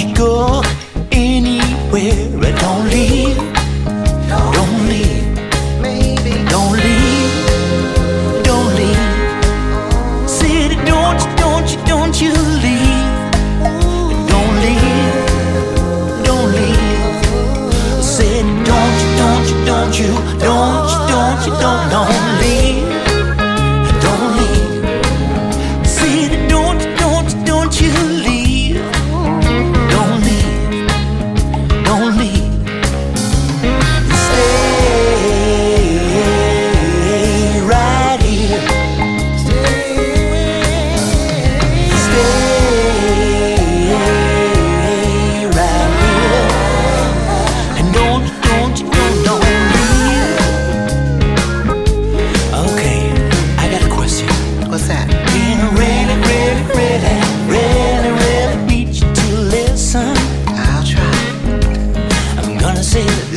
you go anywhere, but don't leave, don't leave, don't leave, don't leave. City, don't you leave, don't leave. City, don't leave.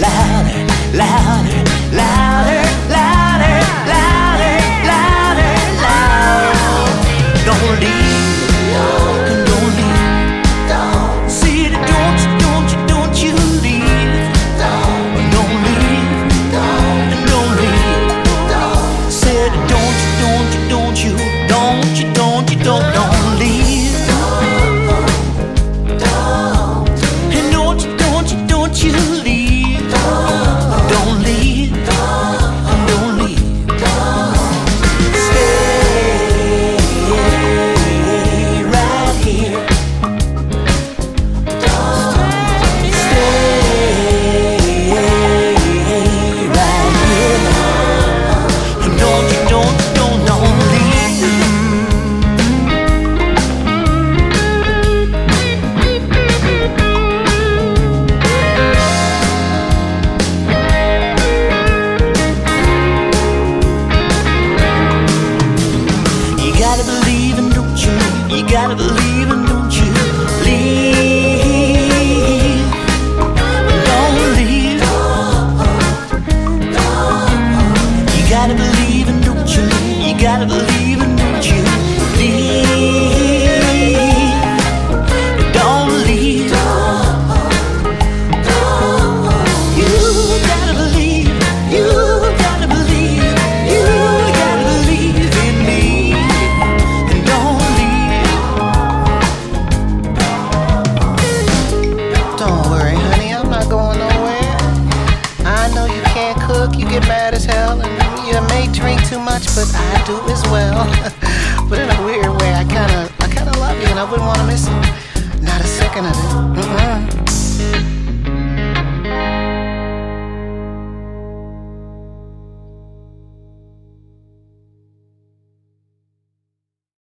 Louder, louder, louder, louder, louder, louder. Don't leave, city, don't you leave, don't leave, city, don't leave. And don't you leave. Gotta believe and don't you leave. Don't leave. You gotta believe and don't you. You gotta believe and don't you leave. Don't leave. You gotta believe. You gotta believe. You gotta believe in me. And don't. Mad as hell, and you may drink too much, but I do as well. But in a weird way, I kind of